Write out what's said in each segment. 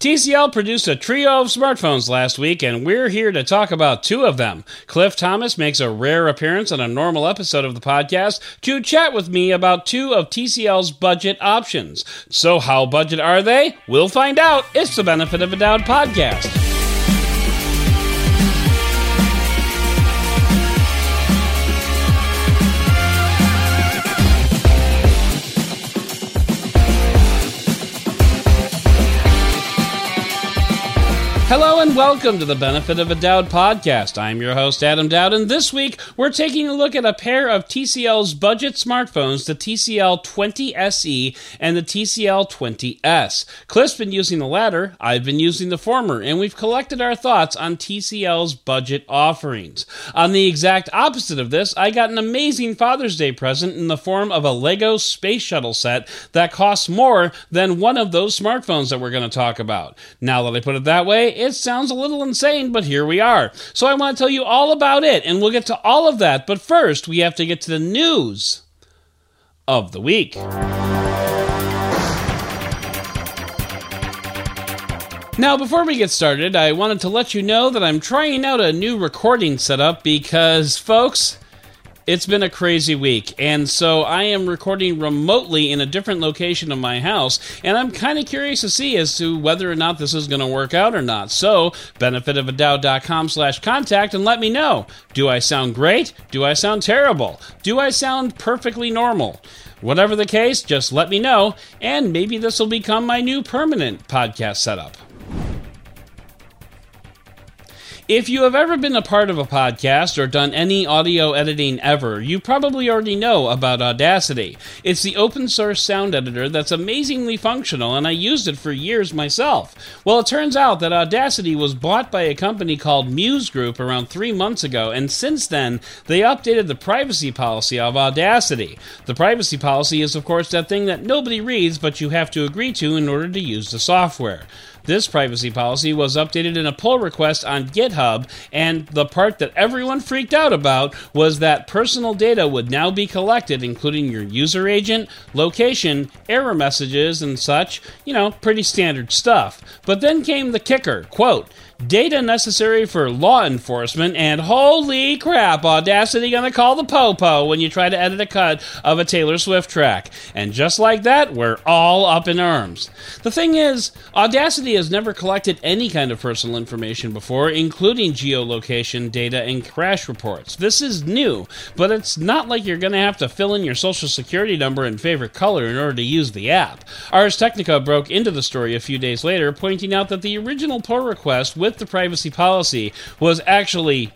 TCL produced a trio of smartphones last week, and we're here to talk about two of them. Cliff Thomas makes a rare appearance on a normal episode of the podcast to chat with me about two of TCL's budget options. So how budget are they? We'll find out. It's the Benefit of a Doubt podcast. Hello and welcome to the Benefit of a Doubt podcast. I'm your host, Adam Doud, and this week we're taking a look at a pair of TCL's budget smartphones, the TCL 20SE and the TCL 20S. Cliff's been using the latter, I've been using the former, and we've collected our thoughts on TCL's budget offerings. On the exact opposite of this, I got an amazing Father's Day present in the form of a Lego space shuttle set that costs more than one of those smartphones that we're going to talk about. Now that I put it that way, it sounds a little insane, but here we are. So I want to tell you all about it, and we'll get to all of that. But first, we have to get to the news of the week. Now, before we get started, I wanted to let you know that I'm trying out a new recording setup because, folks, it's been a crazy week, and so I am recording remotely in a different location of my house, and I'm kind of curious to see as to whether or not this is going to work out or not. So, benefitofadoubt.com/contact and let me know. Do I sound great? Do I sound terrible? Do I sound perfectly normal? Whatever the case, just let me know, and maybe this will become my new permanent podcast setup. If you have ever been a part of a podcast or done any audio editing ever, you probably already know about Audacity. It's the open source sound editor that's amazingly functional, and I used it for years myself. Well, it turns out that Audacity was bought by a company called Muse Group around 3 months ago, and since then, they updated the privacy policy of Audacity. The privacy policy is, of course, that thing that nobody reads, but you have to agree to in order to use the software. This privacy policy was updated in a pull request on GitHub, and the part that everyone freaked out about was that personal data would now be collected, including your user agent, location, error messages, and such. You know, pretty standard stuff. But then came the kicker, quote, data necessary for law enforcement, and holy crap, Audacity gonna call the po-po when you try to edit a cut of a Taylor Swift track. And just like that, we're all up in arms. The thing is, Audacity has never collected any kind of personal information before, including geolocation, data, and crash reports. This is new, but it's not like you're gonna have to fill in your social security number and favorite color in order to use the app. Ars Technica broke into the story a few days later, pointing out that the original pull request with the privacy policy was actually,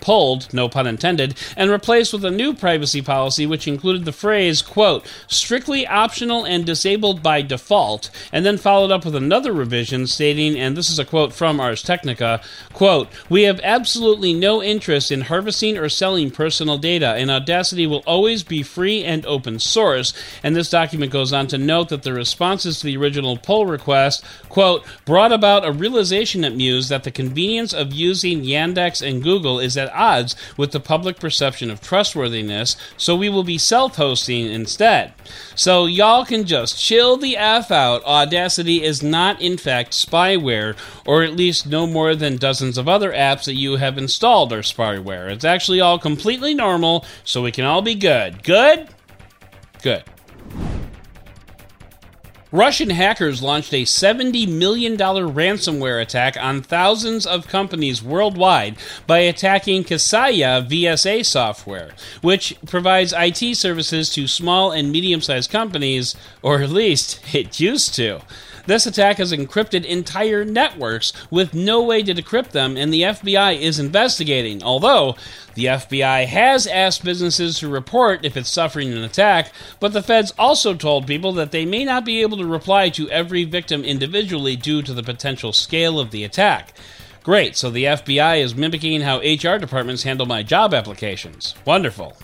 pulled, no pun intended, and replaced with a new privacy policy which included the phrase, quote, strictly optional and disabled by default, and then followed up with another revision stating, and this is a quote from Ars Technica, quote, we have absolutely no interest in harvesting or selling personal data, and Audacity will always be free and open source. And this document goes on to note that the responses to the original pull request, quote, brought about a realization at Muse that the convenience of using Yandex and Google is at odds with the public perception of trustworthiness, so we will be self-hosting instead. So y'all can just chill the F out. Audacity is not, in fact, spyware, or at least no more than dozens of other apps that you have installed are spyware. It's actually all completely normal, so we can all be good. Good? Good. Russian hackers launched a $70 million ransomware attack on thousands of companies worldwide by attacking Kaseya VSA software, which provides IT services to small and medium-sized companies, or at least it used to. This attack has encrypted entire networks with no way to decrypt them, and the FBI is investigating, although the FBI has asked businesses to report if it's suffering an attack, but the feds also told people that they may not be able to reply to every victim individually due to the potential scale of the attack. Great, so the FBI is mimicking how HR departments handle my job applications. Wonderful.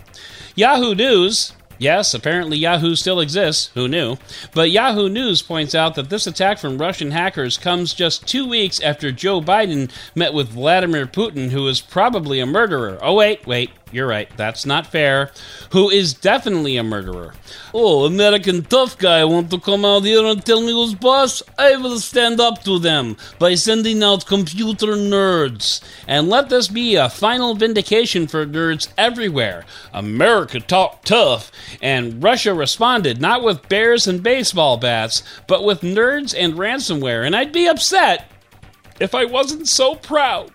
Yahoo News... Yes, apparently Yahoo still exists, who knew? But Yahoo News points out that this attack from Russian hackers comes just 2 weeks after Joe Biden met with Vladimir Putin, who is probably a murderer. Oh, wait. You're right. That's not fair. Who is definitely a murderer. Oh, American tough guy want to come out here and tell me who's boss? I will stand up to them by sending out computer nerds. And let this be a final vindication for nerds everywhere. America talked tough, and Russia responded not with bears and baseball bats, but with nerds and ransomware. And I'd be upset if I wasn't so proud.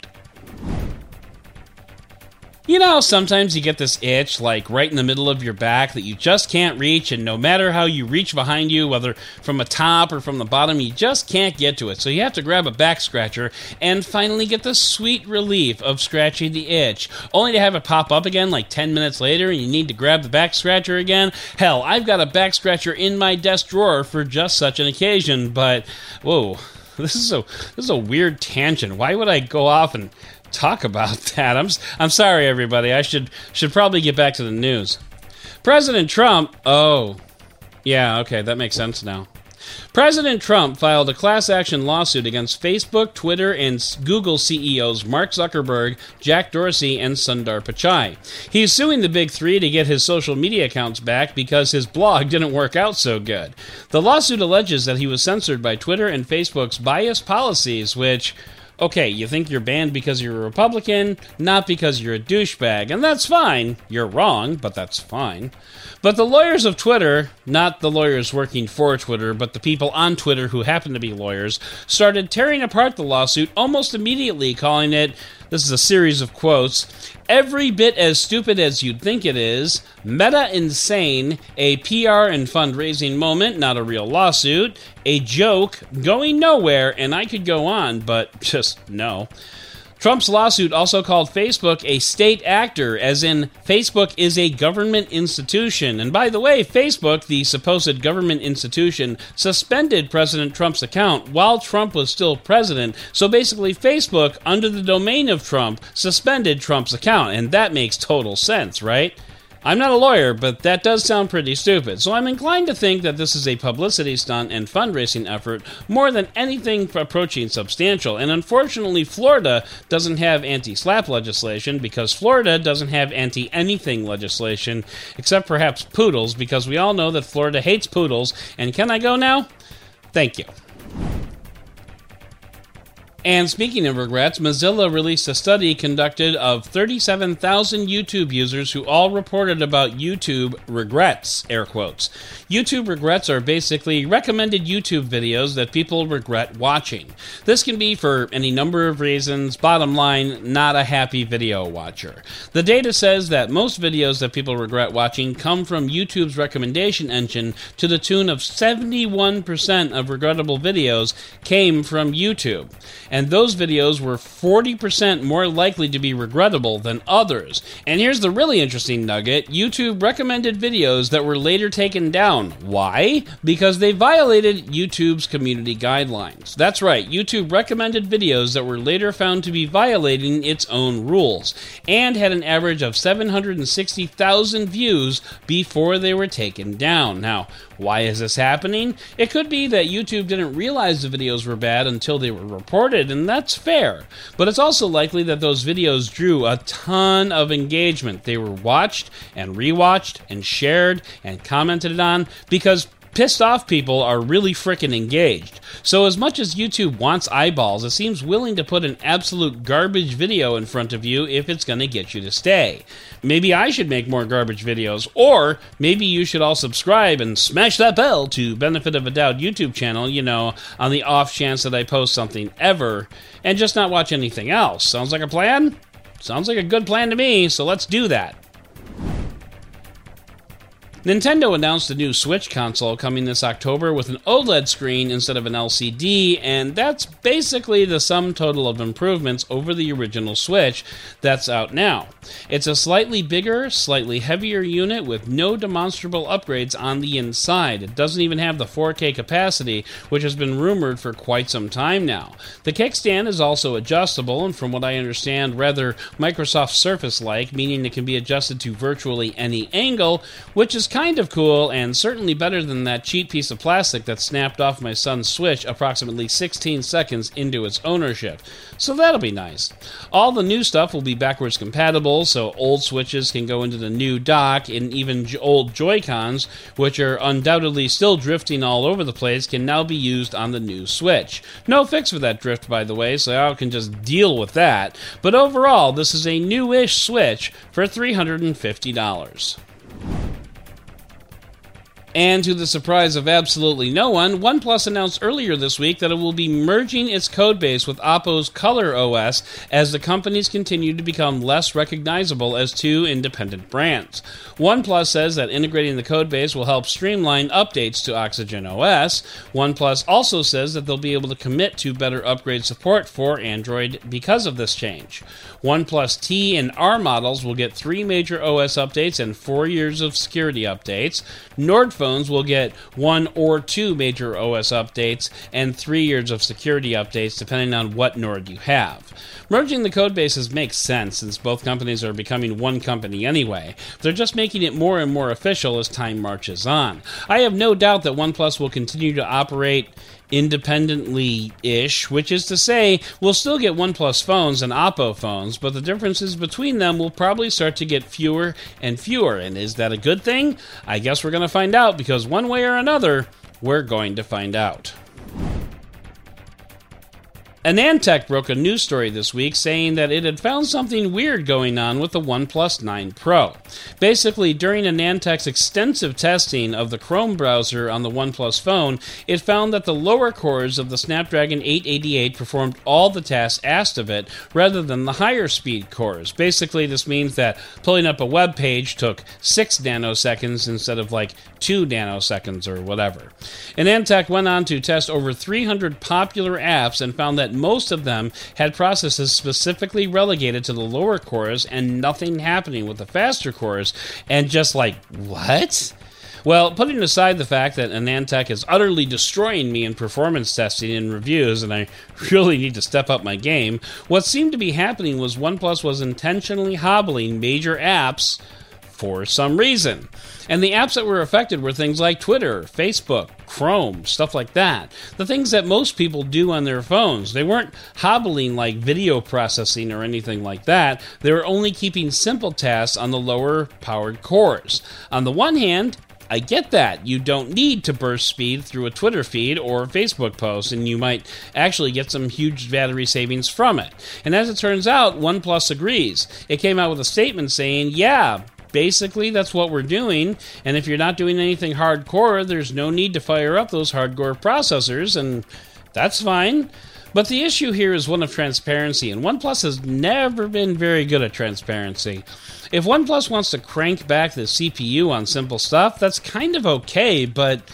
You know, sometimes you get this itch, like right in the middle of your back, that you just can't reach, and no matter how you reach behind you, whether from the top or from the bottom, you just can't get to it. So you have to grab a back scratcher and finally get the sweet relief of scratching the itch, only to have it pop up again like 10 minutes later, and you need to grab the back scratcher again. Hell, I've got a back scratcher in my desk drawer for just such an occasion, but, whoa, this is a weird tangent. Why would I go off and talk about that? I'm sorry, everybody. I should probably get back to the news. President Trump... Oh. Yeah, okay, that makes sense now. President Trump filed a class action lawsuit against Facebook, Twitter, and Google CEOs Mark Zuckerberg, Jack Dorsey, and Sundar Pichai. He's suing the big three to get his social media accounts back because his blog didn't work out so good. The lawsuit alleges that he was censored by Twitter and Facebook's biased policies, which... Okay, you think you're banned because you're a Republican, not because you're a douchebag. And that's fine. You're wrong, but that's fine. But the lawyers of Twitter, not the lawyers working for Twitter, but the people on Twitter who happen to be lawyers, started tearing apart the lawsuit almost immediately, calling it, this is a series of quotes, every bit as stupid as you'd think it is, meta-insane, a PR and fundraising moment, not a real lawsuit, a joke, going nowhere, and I could go on, but just no. Trump's lawsuit also called Facebook a state actor, as in Facebook is a government institution. And by the way, Facebook, the supposed government institution, suspended President Trump's account while Trump was still president. So basically, Facebook, under the domain of Trump, suspended Trump's account. And that makes total sense, right? I'm not a lawyer, but that does sound pretty stupid, so I'm inclined to think that this is a publicity stunt and fundraising effort more than anything approaching substantial, and unfortunately Florida doesn't have anti-slap legislation because Florida doesn't have anti-anything legislation, except perhaps poodles, because we all know that Florida hates poodles, and can I go now? Thank you. And speaking of regrets, Mozilla released a study conducted of 37,000 YouTube users who all reported about YouTube regrets, air quotes. YouTube regrets are basically recommended YouTube videos that people regret watching. This can be for any number of reasons. Bottom line, not a happy video watcher. The data says that most videos that people regret watching come from YouTube's recommendation engine, to the tune of 71% of regrettable videos came from YouTube. And those videos were 40% more likely to be regrettable than others. And here's the really interesting nugget. YouTube recommended videos that were later taken down. Why? Because they violated YouTube's community guidelines. That's right, YouTube recommended videos that were later found to be violating its own rules, and had an average of 760,000 views before they were taken down. Now, why is this happening? It could be that YouTube didn't realize the videos were bad until they were reported, and that's fair. But it's also likely that those videos drew a ton of engagement. They were watched and rewatched and shared and commented on, because pissed off people are really frickin' engaged. So as much as YouTube wants eyeballs, it seems willing to put an absolute garbage video in front of you if it's gonna get you to stay. Maybe I should make more garbage videos, or maybe you should all subscribe and smash that bell to Benefit of a Doubt YouTube channel, you know, on the off chance that I post something ever, and just not watch anything else. Sounds like a plan? Sounds like a good plan to me, so let's do that. Nintendo announced a new Switch console coming this October with an OLED screen instead of an LCD, and that's basically the sum total of improvements over the original Switch that's out now. It's a slightly bigger, slightly heavier unit with no demonstrable upgrades on the inside. It doesn't even have the 4K capacity, which has been rumored for quite some time now. The kickstand is also adjustable, and from what I understand, rather Microsoft Surface-like, meaning it can be adjusted to virtually any angle, which is kind of cool and certainly better than that cheap piece of plastic that snapped off my son's Switch approximately 16 seconds into its ownership. So that'll be nice. All the new stuff will be backwards compatible, so old Switches can go into the new dock, and even old Joy-Cons, which are undoubtedly still drifting all over the place, can now be used on the new Switch. No fix for that drift, by the way, so I can just deal with that. But overall, this is a new-ish Switch for $350. And to the surprise of absolutely no one, OnePlus announced earlier this week that it will be merging its codebase with Oppo's Color OS as the companies continue to become less recognizable as two independent brands. OnePlus says that integrating the codebase will help streamline updates to Oxygen OS. OnePlus also says that they'll be able to commit to better upgrade support for Android because of this change. OnePlus T and R models will get 3 major OS updates and 4 years of security updates. Nord phones will get 1 or 2 major OS updates and 3 years of security updates, depending on what Nord you have. Merging the code bases makes sense, since both companies are becoming one company anyway. They're just making it more and more official as time marches on. I have no doubt that OnePlus will continue to operate independently-ish, which is to say, we'll still get OnePlus phones and Oppo phones, but the differences between them will probably start to get fewer and fewer. And is that a good thing? I guess we're going to find out, because one way or another, we're going to find out. AnandTech broke a news story this week saying that it had found something weird going on with the OnePlus 9 Pro. Basically, during AnandTech's extensive testing of the Chrome browser on the OnePlus phone, it found that the lower cores of the Snapdragon 888 performed all the tasks asked of it, rather than the higher speed cores. Basically, this means that pulling up a web page took 6 nanoseconds instead of 2 nanoseconds or whatever. AnandTech went on to test over 300 popular apps and found that most of them had processes specifically relegated to the lower cores and nothing happening with the faster cores, and just what? Well, putting aside the fact that AnandTech is utterly destroying me in performance testing and reviews, and I really need to step up my game, what seemed to be happening was OnePlus was intentionally hobbling major apps for some reason. And the apps that were affected were things like Twitter, Facebook, Chrome, stuff like that. The things that most people do on their phones. They weren't hobbling video processing or anything like that. They were only keeping simple tasks on the lower powered cores. On the one hand, I get that. You don't need to burst speed through a Twitter feed or Facebook post, and you might actually get some huge battery savings from it. And as it turns out, OnePlus agrees. It came out with a statement saying, yeah, basically, that's what we're doing, and if you're not doing anything hardcore, there's no need to fire up those hardcore processors, and that's fine. But the issue here is one of transparency, and OnePlus has never been very good at transparency. If OnePlus wants to crank back the CPU on simple stuff, that's kind of okay, but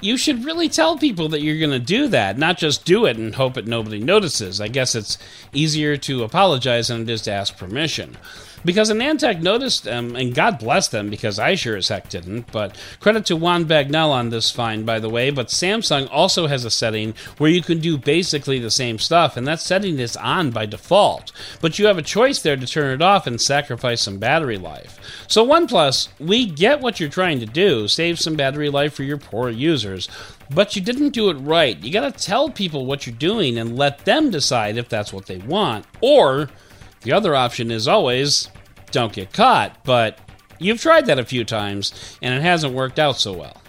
you should really tell people that you're going to do that, not just do it and hope that nobody notices. I guess it's easier to apologize than it is to ask permission. Because AnandTech noticed them, and God bless them, because I sure as heck didn't, but credit to Juan Bagnell on this find, by the way, but Samsung also has a setting where you can do basically the same stuff, and that setting is on by default, but you have a choice there to turn it off and sacrifice some battery life. So OnePlus, we get what you're trying to do, save some battery life for your poor users, but you didn't do it right. You gotta tell people what you're doing and let them decide if that's what they want, or the other option is always, don't get caught, but you've tried that a few times, and it hasn't worked out so well.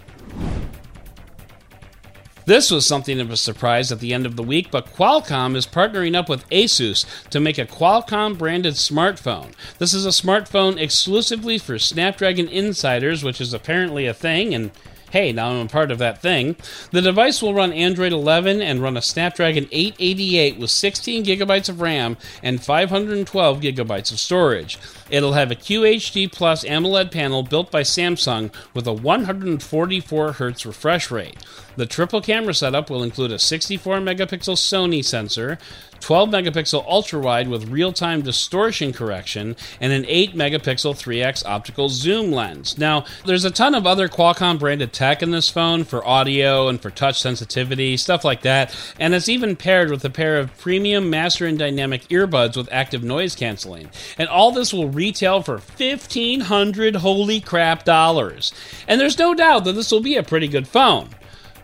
This was something of a surprise at the end of the week, but Qualcomm is partnering up with Asus to make a Qualcomm-branded smartphone. This is a smartphone exclusively for Snapdragon insiders, which is apparently a thing, and hey, now I'm a part of that thing. The device will run Android 11 and run a Snapdragon 888 with 16 gigabytes of RAM and 512 gigabytes of storage. It'll have a QHD Plus AMOLED panel built by Samsung with a 144 Hz refresh rate. The triple camera setup will include a 64-megapixel Sony sensor, 12-megapixel ultra-wide with real-time distortion correction, and an 8-megapixel 3x optical zoom lens. Now, there's a ton of other Qualcomm-branded tech in this phone for audio and for touch sensitivity, stuff like that. And it's even paired with a pair of premium Master and Dynamic earbuds with active noise canceling. And all this will retail for $1,500 holy crap dollars. And there's no doubt that this will be a pretty good phone.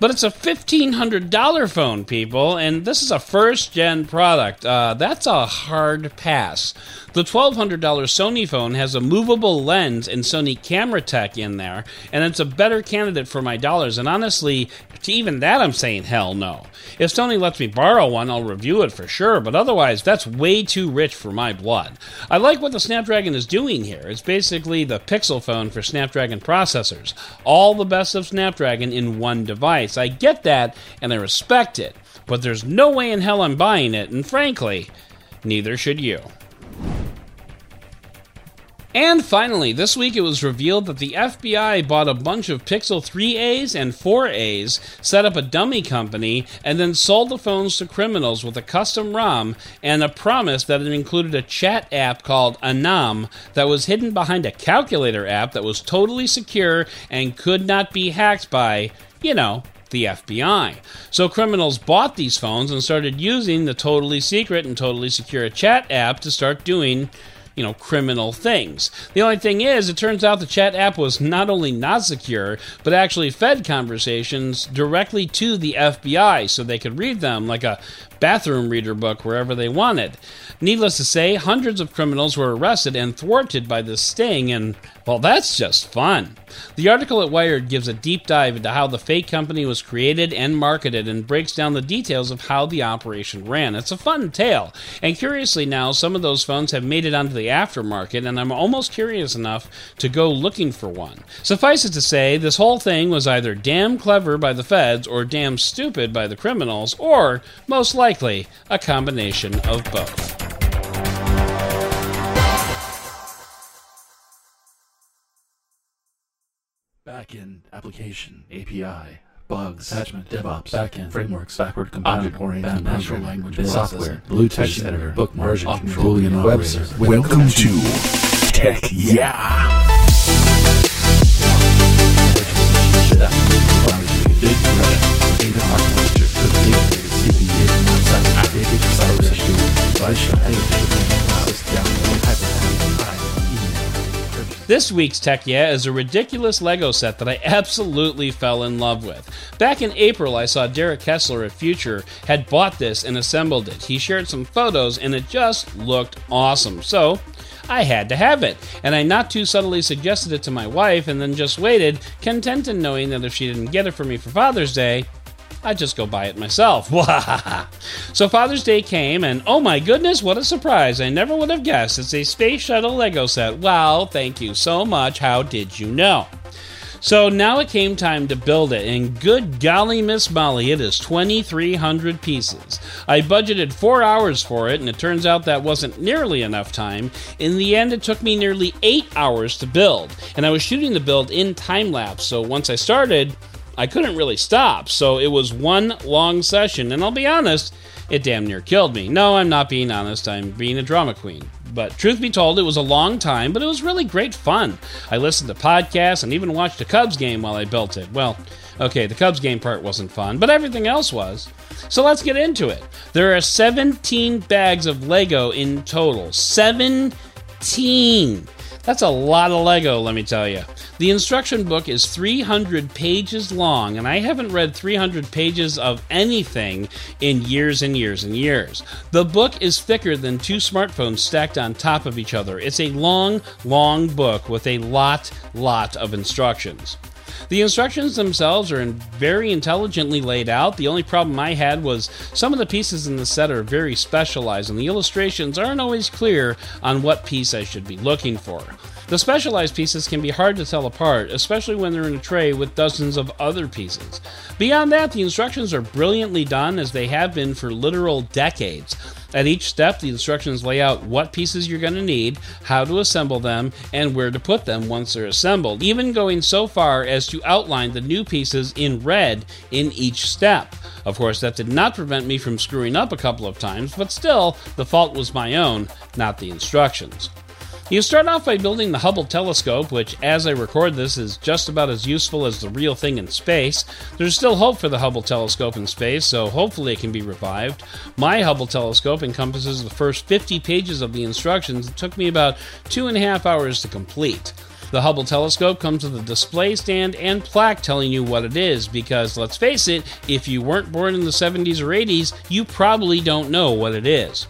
But it's a $1,500 phone, people, and this is a first-gen product. That's a hard pass. The $1,200 Sony phone has a movable lens and Sony camera tech in there, and it's a better candidate for my dollars. And honestly, to even that, I'm saying hell no. If Sony lets me borrow one, I'll review it for sure, but otherwise, that's way too rich for my blood. I like what the Snapdragon is doing here. It's basically the Pixel phone for Snapdragon processors. All the best of Snapdragon in one device. I get that, and I respect it, but there's no way in hell I'm buying it, and frankly, neither should you. And finally, this week it was revealed that the FBI bought a bunch of Pixel 3As and 4As, set up a dummy company, and then sold the phones to criminals with a custom ROM and a promise that it included a chat app called Anom that was hidden behind a calculator app that was totally secure and could not be hacked by, you know, the FBI. So criminals bought these phones and started using the totally secret and totally secure chat app to start doing, you know, criminal things. The only thing is, it turns out the chat app was not only not secure, but actually fed conversations directly to the FBI so they could read them like a bathroom reader book wherever they wanted. Needless to say, hundreds of criminals were arrested and thwarted by this sting, and, well, that's just fun. The article at Wired gives a deep dive into how the fake company was created and marketed and breaks down the details of how the operation ran. It's a fun tale, and curiously now, some of those phones have made it onto the aftermarket, and I'm almost curious enough to go looking for one. Suffice it to say, this whole thing was either damn clever by the feds or damn stupid by the criminals, or, most likely, a combination of both. Backend, application, API, bugs, attachment, DevOps, backend, frameworks, backward compatible, natural language, software, Bluetooth editor, bookmark, version control, and web server. Welcome to Tech Yeah! This week's Tech Yeah is a ridiculous Lego set that I absolutely fell in love with. Back in April, I saw Derek Kessler at Future had bought this and assembled it. He shared some photos and it just looked awesome. So I had to have it, and I not too subtly suggested it to my wife and then just waited, content in knowing that if she didn't get it for me for Father's Day, I'd just go buy it myself. So Father's Day came, and oh my goodness, what a surprise. I never would have guessed. It's a Space Shuttle Lego set. Wow, thank you so much. How did you know? So now it came time to build it, and good golly Miss Molly, it is 2,300 pieces. I budgeted 4 hours for it, and it turns out that wasn't nearly enough time. In the end, it took me nearly 8 hours to build, and I was shooting the build in time-lapse, so once I started, I couldn't really stop, so it was one long session, and I'll be honest, it damn near killed me. No, I'm not being honest, I'm being a drama queen. But truth be told, it was a long time, but it was really great fun. I listened to podcasts and even watched a Cubs game while I built it. Well, okay, the Cubs game part wasn't fun, but everything else was. So let's get into it. There are 17 bags of Lego in total. 17! That's a lot of Lego, let me tell you. The instruction book is 300 pages long, and I haven't read 300 pages of anything in years and years and years. The book is thicker than two smartphones stacked on top of each other. It's a long, long book with a lot of instructions. The instructions themselves are very intelligently laid out. The only problem I had was some of the pieces in the set are very specialized, and the illustrations aren't always clear on what piece I should be looking for. The specialized pieces can be hard to tell apart, especially when they're in a tray with dozens of other pieces. Beyond that, the instructions are brilliantly done, as they have been for literal decades. At each step, the instructions lay out what pieces you're going to need, how to assemble them, and where to put them once they're assembled, even going so far as to outline the new pieces in red in each step. Of course, that did not prevent me from screwing up a couple of times, but still, the fault was my own, not the instructions. You start off by building the Hubble telescope, which, as I record this, is just about as useful as the real thing in space. There's still hope for the Hubble telescope in space, so hopefully it can be revived. My Hubble telescope encompasses the first 50 pages of the instructions that took me about 2.5 hours to complete. The Hubble telescope comes with a display stand and plaque telling you what it is, because let's face it, if you weren't born in the 70s or 80s, you probably don't know what it is.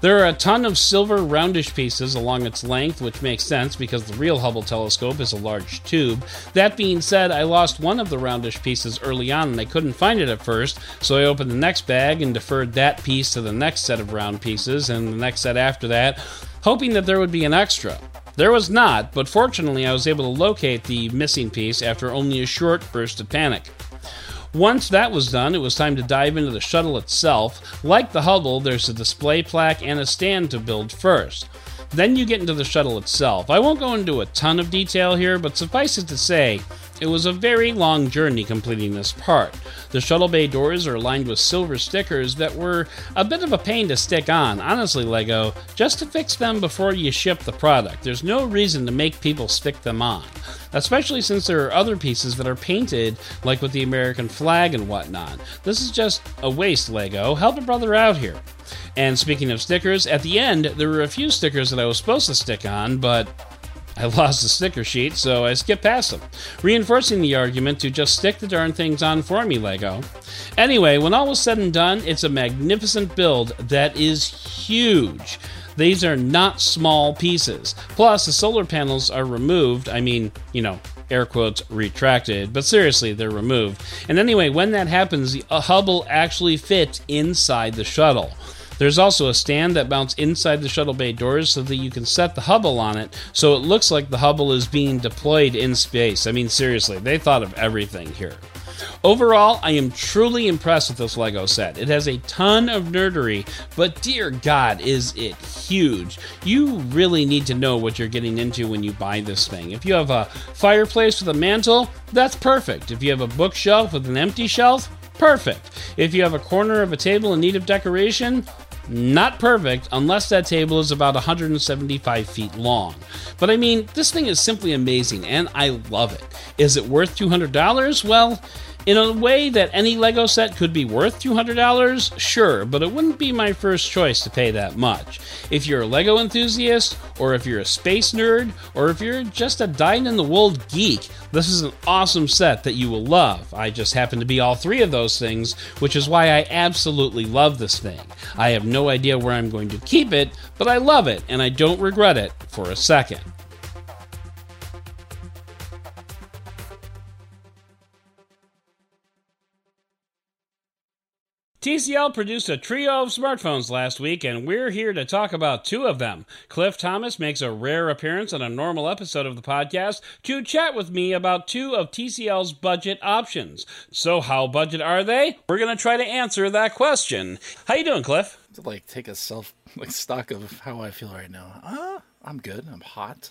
There are a ton of silver roundish pieces along its length, which makes sense because the real Hubble telescope is a large tube. That being said, I lost one of the roundish pieces early on and I couldn't find it at first, so I opened the next bag and deferred that piece to the next set of round pieces and the next set after that, hoping that there would be an extra. There was not, but fortunately I was able to locate the missing piece after only a short burst of panic. Once that was done, it was time to dive into the shuttle itself. Like the Hubble, there's a display plaque and a stand to build first. Then you get into the shuttle itself. I won't go into a ton of detail here, but suffice it to say, it was a very long journey completing this part. The shuttle bay doors are lined with silver stickers that were a bit of a pain to stick on. Honestly, Lego, just to fix them before you ship the product. There's no reason to make people stick them on, especially since there are other pieces that are painted, like with the American flag and whatnot. This is just a waste, Lego. Help a brother out here. And speaking of stickers, at the end, there were a few stickers that I was supposed to stick on, but I lost the sticker sheet, so I skipped past them, reinforcing the argument to just stick the darn things on for me, Lego. Anyway, when all was said and done, it's a magnificent build that is huge. These are not small pieces. Plus, the solar panels are removed. I mean, you know, air quotes retracted, but seriously, they're removed. And anyway, when that happens, the Hubble actually fits inside the shuttle. There's also a stand that mounts inside the shuttle bay doors so that you can set the Hubble on it, so it looks like the Hubble is being deployed in space. I mean, seriously, they thought of everything here. Overall, I am truly impressed with this Lego set. It has a ton of nerdery, but dear God, is it huge. You really need to know what you're getting into when you buy this thing. If you have a fireplace with a mantle, that's perfect. If you have a bookshelf with an empty shelf, perfect. If you have a corner of a table in need of decoration, not perfect, unless that table is about 175 feet long. But I mean, this thing is simply amazing, and I love it. Is it worth $200? Well, in a way that any Lego set could be worth $200, sure, but it wouldn't be my first choice to pay that much. If you're a Lego enthusiast, or if you're a space nerd, or if you're just a dyed-in-the-wool geek, this is an awesome set that you will love. I just happen to be all three of those things, which is why I absolutely love this thing. I have no idea where I'm going to keep it, but I love it, and I don't regret it for a second. TCL produced a trio of smartphones last week, and we're here to talk about two of them. Cliff Thomas makes a rare appearance on a normal episode of the podcast to chat with me about two of TCL's budget options. So how budget are they? We're going to try to answer that question. How you doing, Cliff? To take a stock of how I feel right now. I'm good. I'm hot.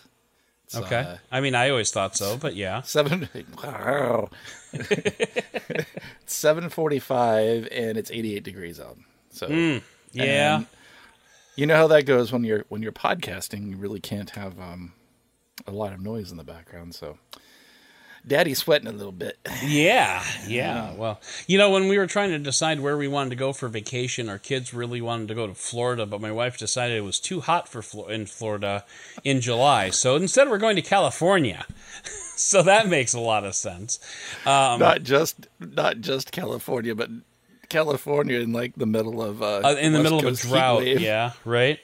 It's, okay. I mean, I always thought so, but yeah. 7:45 and it's 88 degrees out. So yeah, you know how that goes when you're podcasting. You really can't have a lot of noise in the background. So, Daddy's sweating a little bit. Yeah. Well, you know, when we were trying to decide where we wanted to go for vacation, our kids really wanted to go to Florida, but my wife decided it was too hot for in Florida in July. So instead, we're going to California. So that makes a lot of sense. Not just California, but California in the middle of in the middle of a drought. Yeah, right.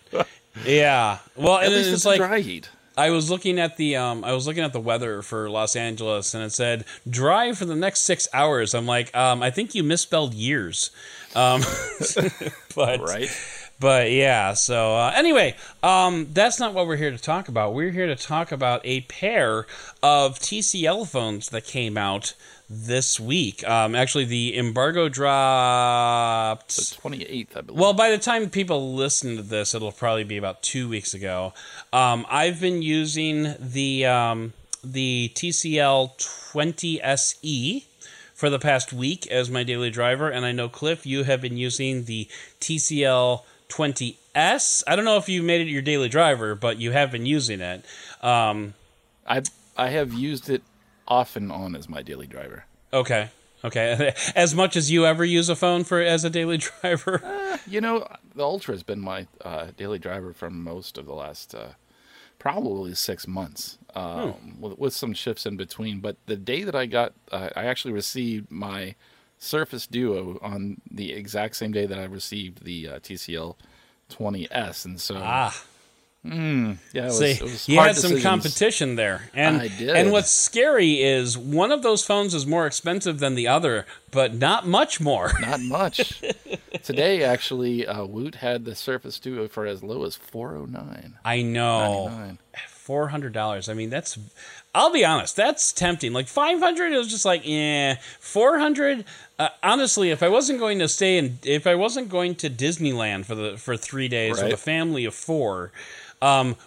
Yeah. Well, at least it's dry heat. I was looking at the weather for Los Angeles, and it said dry for the next 6 hours. I'm like, I think you misspelled years, but right. But yeah, so anyway, that's not what we're here to talk about. We're here to talk about a pair of TCL phones that came out this week. Actually, the embargo dropped the 28th, I believe. Well, by the time people listen to this, it'll probably be about 2 weeks ago. I've been using the TCL 20 SE for the past week as my daily driver, and I know, Cliff, you have been using the TCL 20 S. I don't know if you made it your daily driver, but you have been using it. I have used it off and on as my daily driver. Okay. Okay, as much as you ever use a phone for as a daily driver. You know, the Ultra has been my daily driver for most of the last probably 6 months, with some shifts in between. But the day that I got, I actually received my Surface Duo on the exact same day that I received the TCL 20S, and so. Ah. Yeah, it was you had some competition there, and I did. And what's scary is one of those phones is more expensive than the other, but not much more. Not much. Today, actually, Woot had the Surface Duo for as low as $409. I know, $400. I mean, that's. I'll be honest, that's tempting. Like $500, it was just like, eh. $400. Honestly, if I wasn't going to stay in, if I wasn't going to Disneyland for 3 days with a family of four.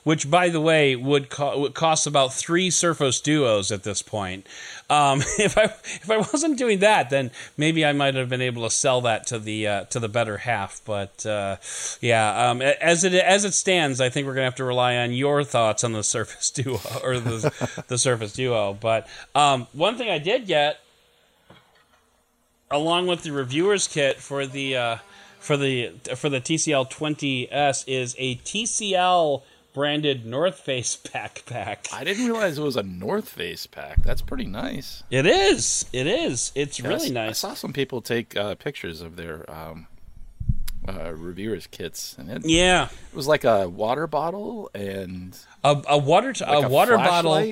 Which, by the way, would cost about 3 Surface Duos at this point. If I wasn't doing that, then maybe I might have been able to sell that to the better half. But yeah, as it stands, I think we're gonna have to rely on your thoughts on the Surface Duo or the the Surface Duo. But one thing I did get, along with the reviewer's kit for the TCL 20S is a TCL branded North Face backpack. I didn't realize it was a North Face pack. That's pretty nice. It is. It is. It's really nice. I saw some people take pictures of their reviewers kits, and it was like a water bottle and a water bottle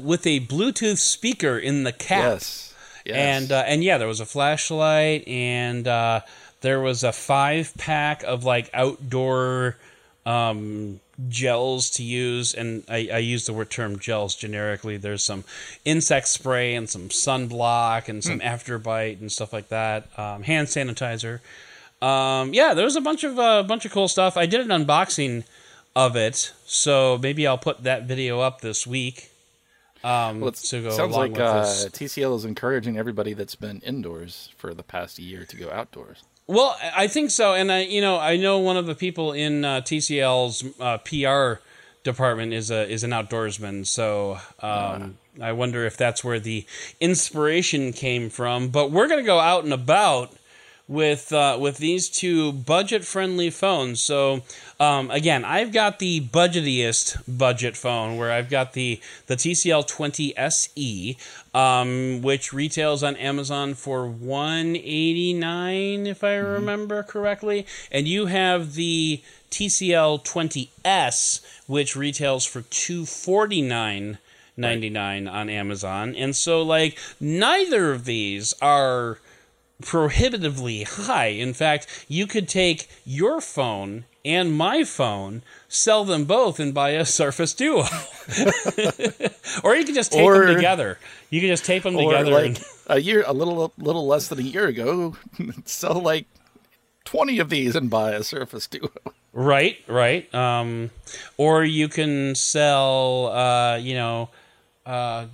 with a Bluetooth speaker in the cap. Yes. And yeah, there was a flashlight and. There was a 5-pack of like outdoor gels to use, and I use the word term gels generically. There's some insect spray and some sunblock and some afterbite and stuff like that. Hand sanitizer. Yeah, there was a bunch of cool stuff. I did an unboxing of it, so maybe I'll put that video up this week. Sounds like TCL is encouraging everybody that's been indoors for the past year to go outdoors. Well, I think so, and I know one of the people in TCL's PR department is an outdoorsman, so I wonder if that's where the inspiration came from. But we're going to go out and about with these two budget-friendly phones. So again, I've got the budgetiest budget phone, where I've got the TCL 20 SE, which retails on Amazon for $189, if I remember correctly. And you have the TCL 20S, which retails for $249.99 on Amazon. And so, like, neither of these are prohibitively high. In fact, you could take your phone and my phone, sell them both, and buy a Surface Duo. Or you could just tape them together. You could just tape them together. Like and a little less than a year ago, sell like 20 of these and buy a Surface Duo. Right. Or you can sell,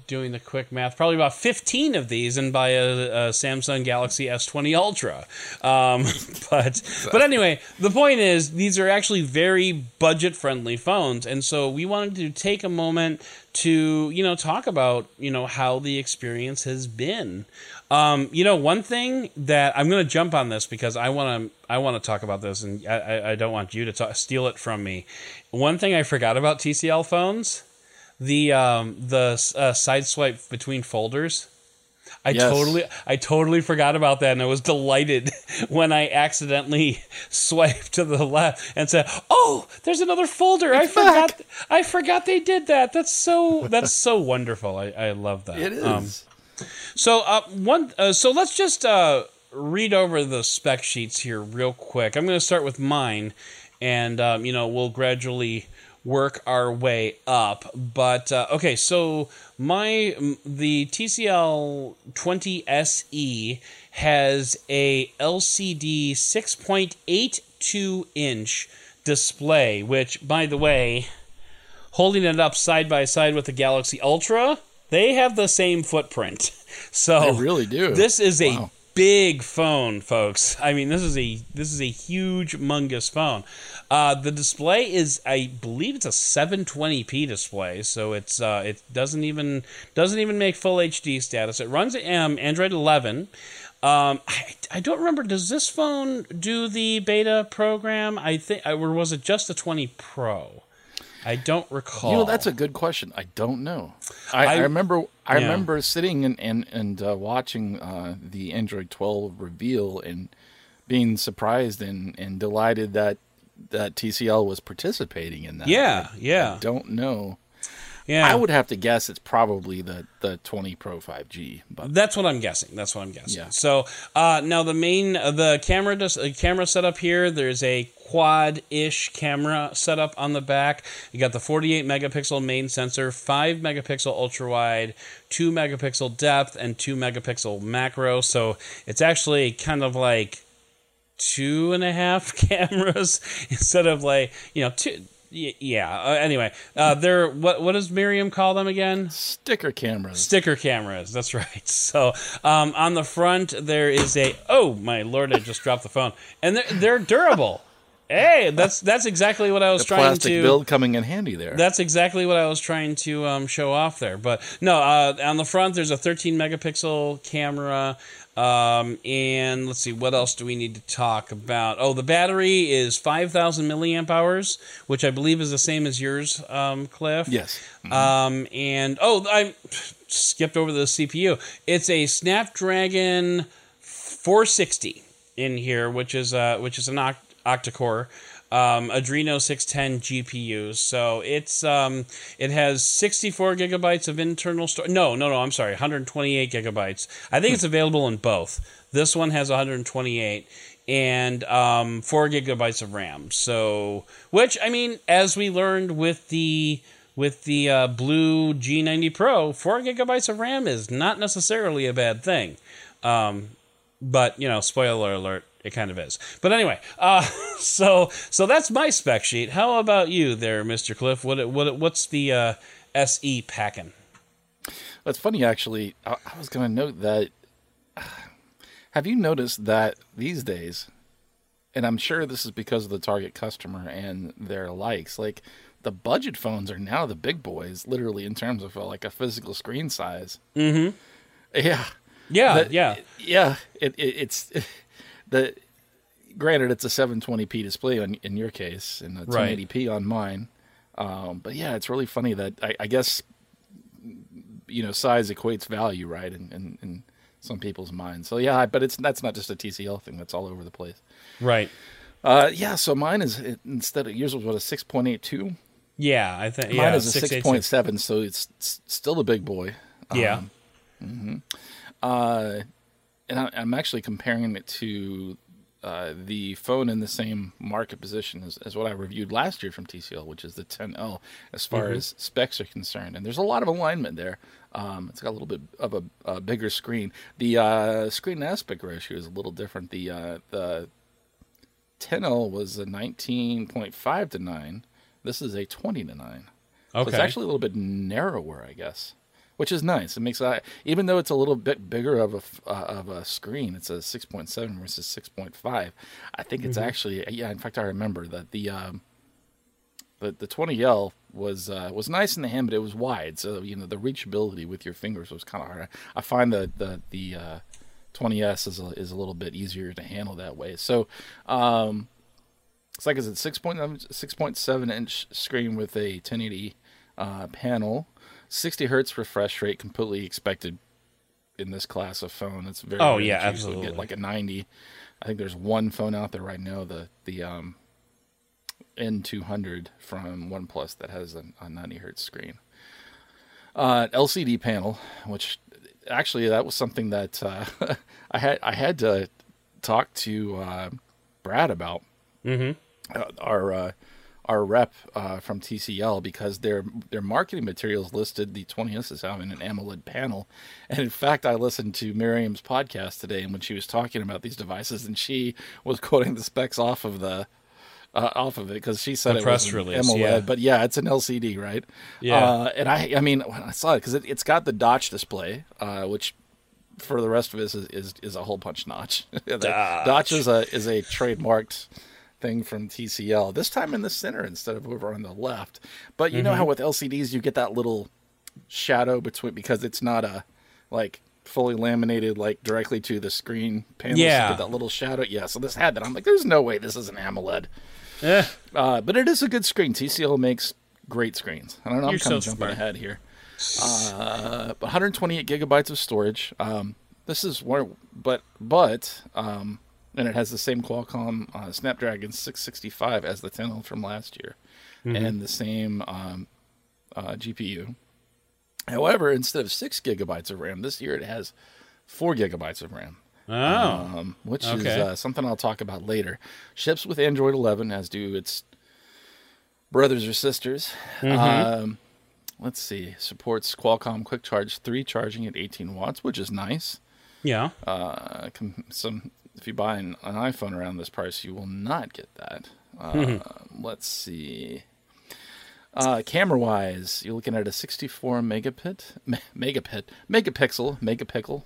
doing the quick math, probably about 15 of these and buy a Samsung Galaxy S20 Ultra. But anyway, the point is these are actually very budget-friendly phones, and so we wanted to take a moment to, talk about, how the experience has been. One thing that I'm going to jump on this because I want to talk about this, and I don't want you to steal it from me. One thing I forgot about TCL phones. The side swipe between folders. I totally forgot about that, and I was delighted when I accidentally swiped to the left and said, "Oh, there's another folder! I forgot they did that. That's so wonderful. I love that. It is. So let's just read over the spec sheets here real quick. I'm going to start with mine, and we'll gradually work our way up, but okay. So the TCL 20 SE has a LCD 6.82 inch display, which, by the way, holding it up side by side with the Galaxy Ultra, they have the same footprint. So they really do. This is a big phone, folks. I mean, this is a huge, humongous phone. The display is, I believe, it's a 720p display, so it's it doesn't even make full HD status. It runs Android 11. I don't remember. Does this phone do the beta program? I think, or was it just the 20 Pro? I don't recall. You know, that's a good question. I don't know. I remember sitting and watching the Android 12 reveal and being surprised and delighted that TCL was participating in that. Yeah, I don't know. Yeah. I would have to guess it's probably the 20 Pro 5G. But that's what I'm guessing. Yeah. So now the camera setup here. There's a quad-ish camera setup on the back. You got the 48 megapixel main sensor, 5 megapixel ultra wide, 2 megapixel depth, and 2 megapixel macro. So it's actually kind of like 2.5 cameras instead of like, you know, two. Yeah. Anyway, they're what does Miriam call them again? Sticker cameras. Sticker cameras. That's right. So on the front there is a. Oh my lord! I just dropped the phone. And they're durable. Hey, that's exactly what I was trying to. The plastic build coming in handy there. That's exactly what I was trying to show off there. But no, on the front there's a 13 megapixel camera. And let's see, what else do we need to talk about? Oh, the battery is 5,000 milliamp hours, which I believe is the same as yours, Cliff. Yes. Mm-hmm. And, oh, I skipped over the CPU. It's a Snapdragon 460 in here, which is an octa-core. Adreno 610 GPUs. So it's it has 64 gigabytes of internal storage. No, I'm sorry, 128 gigabytes. I think it's available in both. This one has 128 and 4 gigabytes of RAM. So, which I mean, as we learned with the Blue G90 Pro, 4 gigabytes of RAM is not necessarily a bad thing. But, you know, spoiler alert, it kind of is. But anyway, so that's my spec sheet. How about you there, Mr. Cliff? What's the SE packing? That's funny, actually. I was going to note that. Have you noticed that these days, and I'm sure this is because of the target customer and their likes, like the budget phones are now the big boys, literally, in terms of like a physical screen size. Mm-hmm. Yeah. Yeah. Yeah. It's. Granted, it's a 720p display in your case, and a 1080p on mine. But yeah, it's really funny that I guess, you know, size equates value, right? In some people's minds. So yeah, but that's not just a TCL thing. That's all over the place. Right. Yeah. So mine is, instead of yours was what, a 6.82. Yeah, I think mine is a 6.7. So it's still a big boy. Yeah. Mm-hmm. And I'm actually comparing it to the phone in the same market position as what I reviewed last year from TCL, which is the 10L, as far as specs are concerned. And there's a lot of alignment there. It's got a little bit of a bigger screen. The screen aspect ratio is a little different. The 10L was a 19.5 to 9. This is a 20 to 9. Okay. So it's actually a little bit narrower, I guess. Which is nice. It makes even though it's a little bit bigger of a screen, it's a 6.7 versus 6.5. I think it's actually In fact, I remember that the 20L was nice in the hand, but it was wide, so you know the reachability with your fingers was kind of hard. I find the 20S is a little bit easier to handle that way. So it's like I said, 6.7 inch screen with a 1080 panel. 60 hertz refresh rate, completely expected in this class of phone. It's very absolutely get like a 90. I think there's one phone out there right now, the N200 from OnePlus, that has a 90 hertz screen. LCD panel, which actually that was something that I had to talk to Brad about. Mm-hmm. Our rep from TCL, because their marketing materials listed the 20S as having an AMOLED panel. And in fact, I listened to Miriam's podcast today, and when she was talking about these devices, and she was quoting the specs off of it, because she said it was AMOLED, but yeah, it's an LCD, right? Yeah. And I mean, when I saw it, because it's got the Notch display, which for the rest of us is a whole punch notch. Notch is a trademarked thing from TCL. This time in the center instead of over on the left. But you know how with LCDs you get that little shadow between, because it's not a like fully laminated like directly to the screen panel. Yeah, so that little shadow. Yeah, so this had that. I'm like, there's no way this is an AMOLED. Yeah, but it is a good screen. TCL makes great screens. I don't know. I'm kind of jumping ahead here. 128 gigabytes of storage. This is one, but and it has the same Qualcomm Snapdragon 665 as the 10 from last year, and the same GPU. However, instead of 6 gigabytes of RAM this year, it has 4 gigabytes of RAM. Oh, which is something I'll talk about later. Ships with Android 11, as do its brothers or sisters. Let's see. Supports Qualcomm Quick Charge 3 charging at 18 watts, which is nice. Yeah. If you buy an iPhone around this price, you will not get that. Let's see. Camera-wise, you're looking at a 64 megapixel.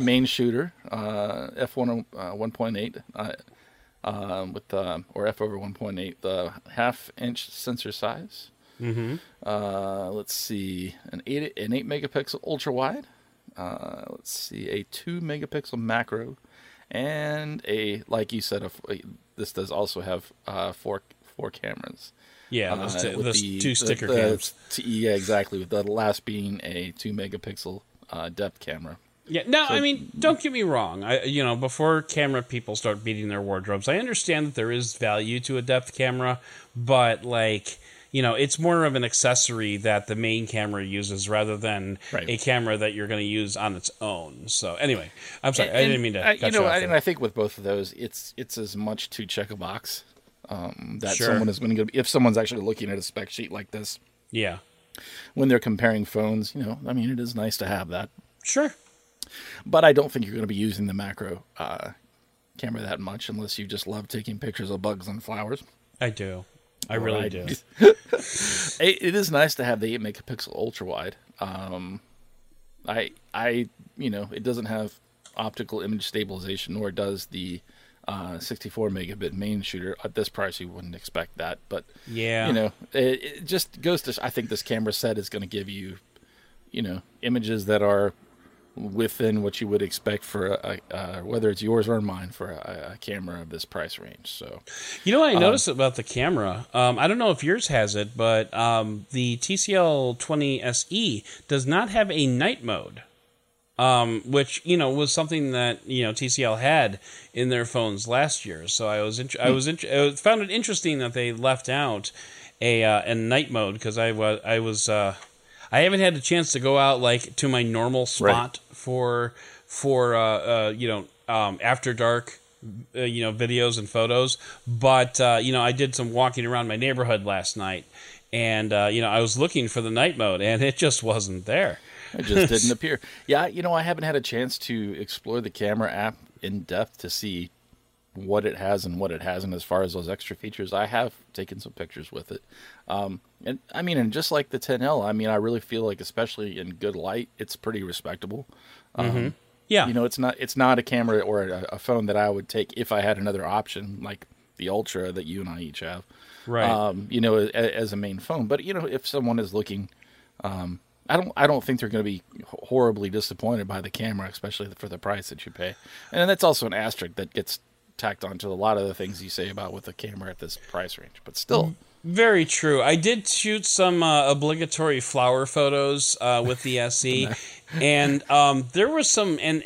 Main shooter, f1 1.8 with or f over 1.8, the half inch sensor size. Let's see, an 8 megapixel ultra wide. Let's see, a 2 megapixel macro, and a, like you said, this does also have four cameras. Yeah, those two sticker cameras. Yeah, exactly. With the last being a 2 megapixel depth camera. Yeah, no, so, I mean, don't get me wrong. Before camera people start beating their wardrobes, I understand that there is value to a depth camera, but, like, you know, it's more of an accessory that the main camera uses rather than a camera that you're going to use on its own. So, anyway, I'm sorry, I didn't mean to cut you off. And I think with both of those, it's as much to check a box that someone is going to get, if someone's actually looking at a spec sheet like this. Yeah. When they're comparing phones, you know, I mean, it is nice to have that. Sure. But I don't think you're going to be using the macro camera that much unless you just love taking pictures of bugs and flowers. I do. I really do. It is nice to have the 8 megapixel ultra wide. It doesn't have optical image stabilization, nor does the 64 megabit main shooter. At this price, you wouldn't expect that. But, yeah, you know, it just goes to, I think this camera set is going to give you, you know, images that are within what you would expect for whether it's yours or mine for a camera of this price range. So, you know what I noticed about the camera? I don't know if yours has it, but the TCL 20 SE does not have a night mode, which, you know, was something that, you know, TCL had in their phones last year. So I found it interesting that they left out a night mode, because I haven't had a chance to go out like to my normal spot for after dark, videos and photos. But, I did some walking around my neighborhood last night, and, I was looking for the night mode, and it just wasn't there. It just didn't appear. Yeah. You know, I haven't had a chance to explore the camera app in depth to see what it has and what it hasn't as far as those extra features. I have taken some pictures with it. And just like the 10L, I mean, I really feel like, especially in good light, it's pretty respectable. Yeah. You know, it's not a camera or a phone that I would take if I had another option like the Ultra that you and I each have. Right. As a main phone. But, you know, if someone is looking, I don't think they're going to be horribly disappointed by the camera, especially for the price that you pay. And that's also an asterisk that gets tacked onto a lot of the things you say about with a camera at this price range, but still. Very true. I did shoot some obligatory flower photos with the SE, and there was some, and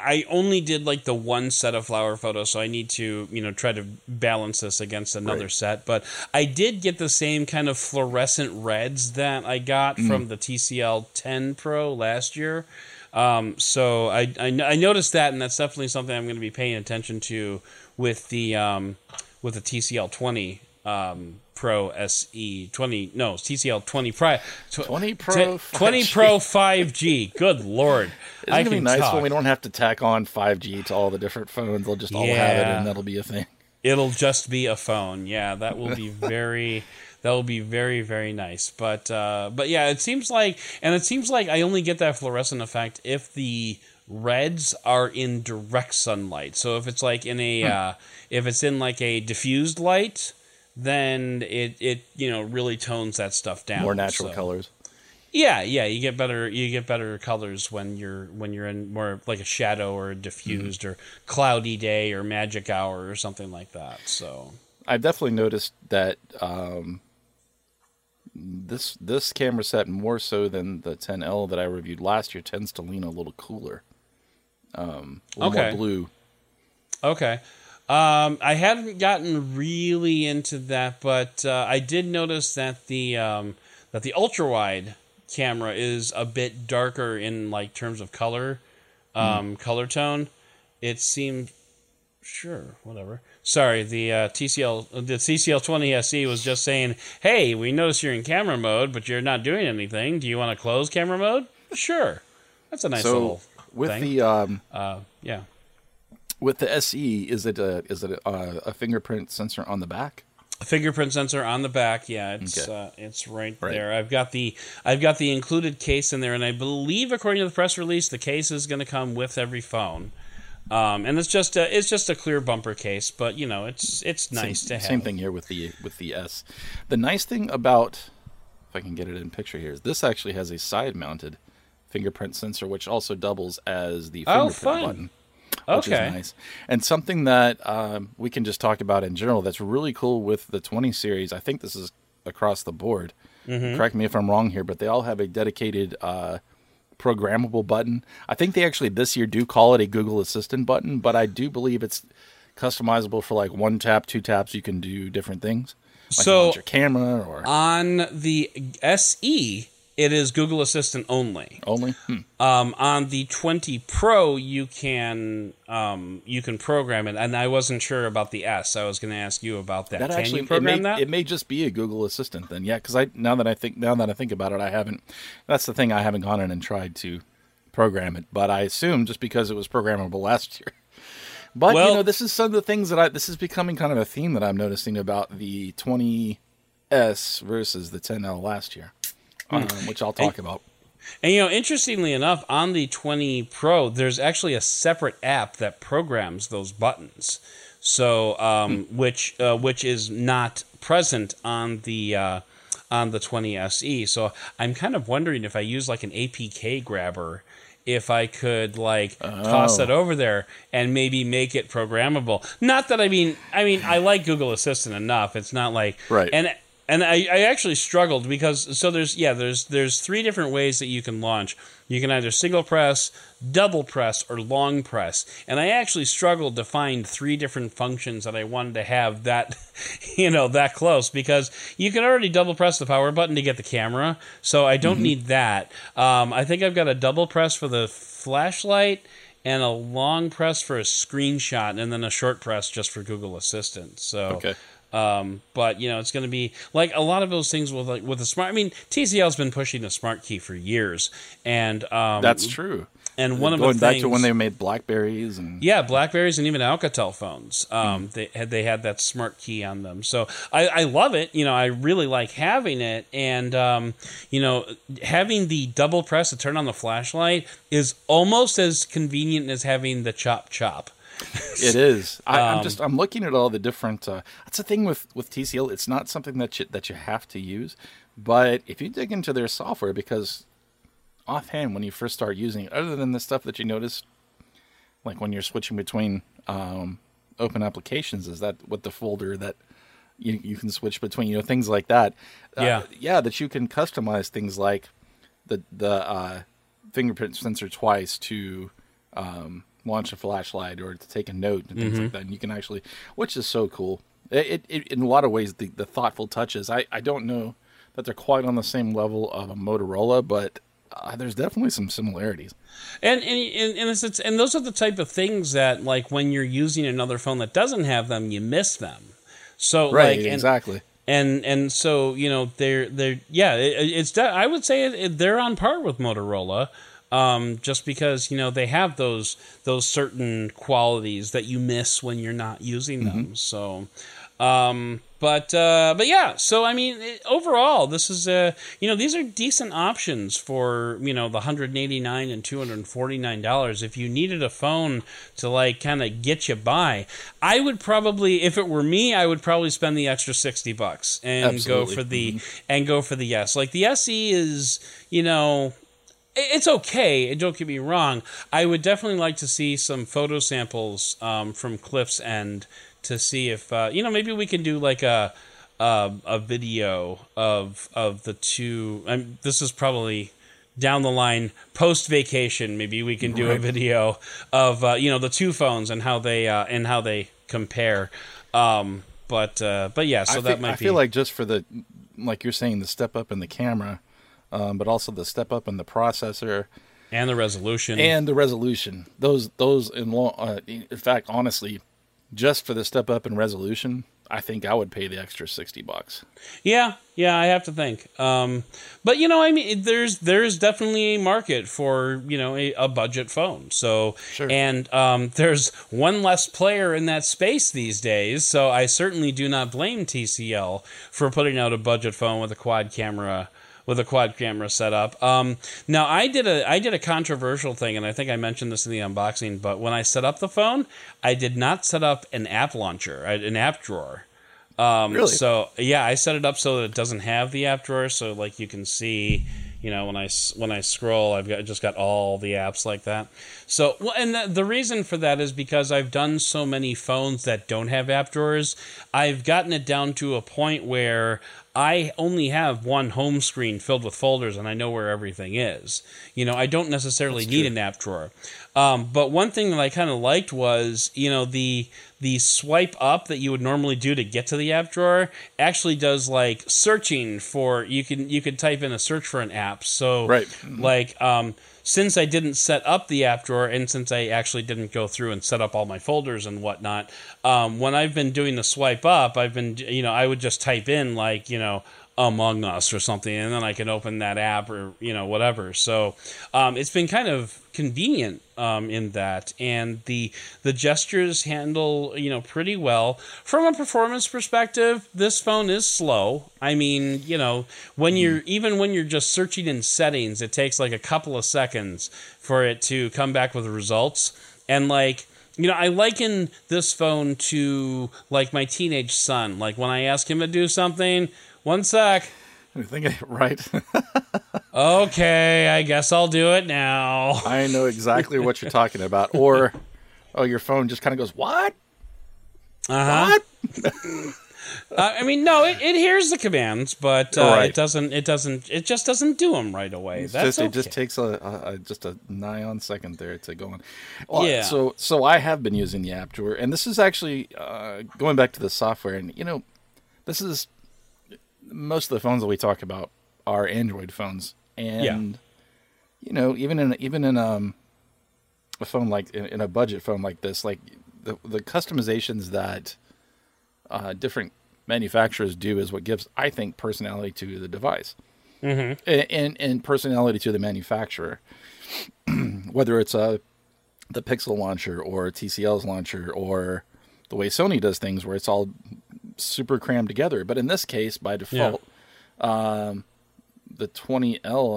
I only did like the one set of flower photos, so I need to, try to balance this against another set, but I did get the same kind of fluorescent reds that I got from the TCL 10 Pro last year. So I noticed that, and that's definitely something I'm going to be paying attention to with the TCL 20 Pro SE 20. No, TCL 20 Pro. 20 Pro 5G. Good lord! Isn't it nice when we don't have to tack on 5G to all the different phones? They'll just all have it, and that'll be a thing. It'll just be a phone. Yeah, that will be very. That will be very, very nice. But yeah, it seems like, and it seems like I only get that fluorescent effect if the reds are in direct sunlight. So if it's like in a if it's in like a diffused light, then it you know, really tones that stuff down. More natural colors. Yeah, yeah, you get better colors when you're in more like a shadow or a diffused or cloudy day or magic hour or something like that. So I've definitely noticed that this camera set, more so than the 10L that I reviewed last year, tends to lean a little cooler, a little more blue. Okay. I hadn't gotten really into that, but I did notice that the ultra wide camera is a bit darker in like terms of color, color tone. It seemed, sure, whatever. Sorry, the CCL20SE was just saying, "Hey, we notice you're in camera mode, but you're not doing anything. Do you want to close camera mode?" Sure, that's a nice little with thing. With the SE, is it a fingerprint sensor on the back? A fingerprint sensor on the back, yeah, it's right there. I've got the included case in there, and I believe, according to the press release, the case is going to come with every phone. And it's just a clear bumper case, but you know, it's nice to have. Same thing here with the S. The nice thing about, if I can get it in picture here, is this actually has a side-mounted fingerprint sensor, which also doubles as the fingerprint button. Which is nice. And something that we can just talk about in general that's really cool with the 20 series, I think this is across the board, correct me if I'm wrong here, but they all have a dedicated programmable button. I think they actually this year do call it a Google Assistant button, but I do believe it's customizable for like one tap, two taps, you can do different things. Like so your camera or... On the SE... It is Google Assistant only. On the 20 Pro, you can program it, and I wasn't sure about the S. I was going to ask you about that. Can you program that? It may just be a Google Assistant then, yeah. Because now that I think about it, I haven't. That's the thing. I haven't gone in and tried to program it, but I assume just because it was programmable last year. But well, you know, this is some of the things that this is becoming kind of a theme that I'm noticing about the 20S versus the 10L last year. Which I'll talk about. And, you know, interestingly enough, on the 20 Pro, there's actually a separate app that programs those buttons. So, which is not present on the 20 SE. So I'm kind of wondering if I use like an APK grabber, if I could like toss it over there and maybe make it programmable. Not that I mean, I like Google Assistant enough. It's not like And I actually struggled because there's three different ways that you can launch. You can either single press, double press, or long press. And I actually struggled to find three different functions that I wanted to have that, you know, that close, because you can already double press the power button to get the camera. So I don't need that. I think I've got a double press for the flashlight and a long press for a screenshot, and then a short press just for Google Assistant. So okay. But you know, it's going to be like a lot of those things with the smart. I mean, TCL's been pushing the smart key for years, and that's true. And one of the things, going back to when they made BlackBerries and BlackBerries and even Alcatel phones, they had that smart key on them. So I love it. You know, I really like having it, and you know, having the double press to turn on the flashlight is almost as convenient as having the chop chop. It is. I'm looking at all the different. That's the thing with TCL. It's not something that you have to use, but if you dig into their software, because offhand when you first start using it, other than the stuff that you notice, like when you're switching between open applications, is that what the folder that you can switch between, you know, things like that. That you can customize things like the fingerprint sensor twice to. Launch a flashlight or to take a note and things like that. And you can actually, which is so cool. It in a lot of ways, the thoughtful touches, I don't know that they're quite on the same level of a Motorola, but there's definitely some similarities. And those are the type of things that, like, when you're using another phone that doesn't have them, you miss them. So exactly. And so, you know, I would say they're on par with Motorola. Just because, you know, they have those certain qualities that you miss when you're not using them. So, But yeah, so I mean, overall, this is these are decent options for the $189 and $249. If you needed a phone to like kind of get you by, I would probably, if it were me, I would probably spend the extra $60 and Absolutely. Go for the and go for the S. Like the SE is, it's okay, don't get me wrong. I would definitely like to see some photo samples from Cliff's end to see if maybe we can do like a video of the two. This is probably down the line, post vacation. Maybe we can do a video of the two phones and how they compare. But yeah, so that might be. I feel like just for the, like you're saying, the step up in the camera, but also the step up in the processor. And the resolution. Those in fact, honestly, just for the step up in resolution, I think I would pay the extra $60. Yeah, I have to think. But there's definitely a market for a budget phone. So sure. And there's one less player in that space these days. So I certainly do not blame TCL for putting out a budget phone with a quad camera. Setup. Now I did a controversial thing, and I think I mentioned this in the unboxing. But when I set up the phone, I did not set up an app launcher, an app drawer. Really? So yeah, I set it up so that it doesn't have the app drawer. So like you can see, when I scroll, I've just got all the apps like that. So and the reason for that is because I've done so many phones that don't have app drawers. I've gotten it down to a point where I only have one home screen filled with folders, and I know where everything is. I don't necessarily need an app drawer. But one thing that I kind of liked was, the swipe up that you would normally do to get to the app drawer actually does like searching for. You can type in a search for an app. So right. Like. Since I didn't set up the app drawer, and since I actually didn't go through and set up all my folders and whatnot, when I've been doing the swipe up, I would just type in like, Among Us or something, and then I can open that app or, whatever. So it's been kind of convenient in that. And the gestures handle, pretty well. From a performance perspective, this phone is slow. I mean, when you're just searching in settings, it takes like a couple of seconds for it to come back with results. And like, I liken this phone to like my teenage son. Like when I ask him to do something, one sec. I think right. Okay, I guess I'll do it now. I know exactly what you're talking about. Or, your phone just kind of goes, what? Uh-huh. What? No, it hears the commands, but right. It just doesn't do them right away. That's okay. It just takes a nigh on second there to go on. Well, yeah. So I have been using the app drawer, and this is actually going back to the software, and this is. Most of the phones that we talk about are Android phones, and even in a phone like in a budget phone like this, like the customizations that different manufacturers do is what gives, I think, personality to the device, and personality to the manufacturer. Whether it's the Pixel launcher or TCL's launcher or the way Sony does things, where it's all super crammed together, but in this case, by default, the 20L,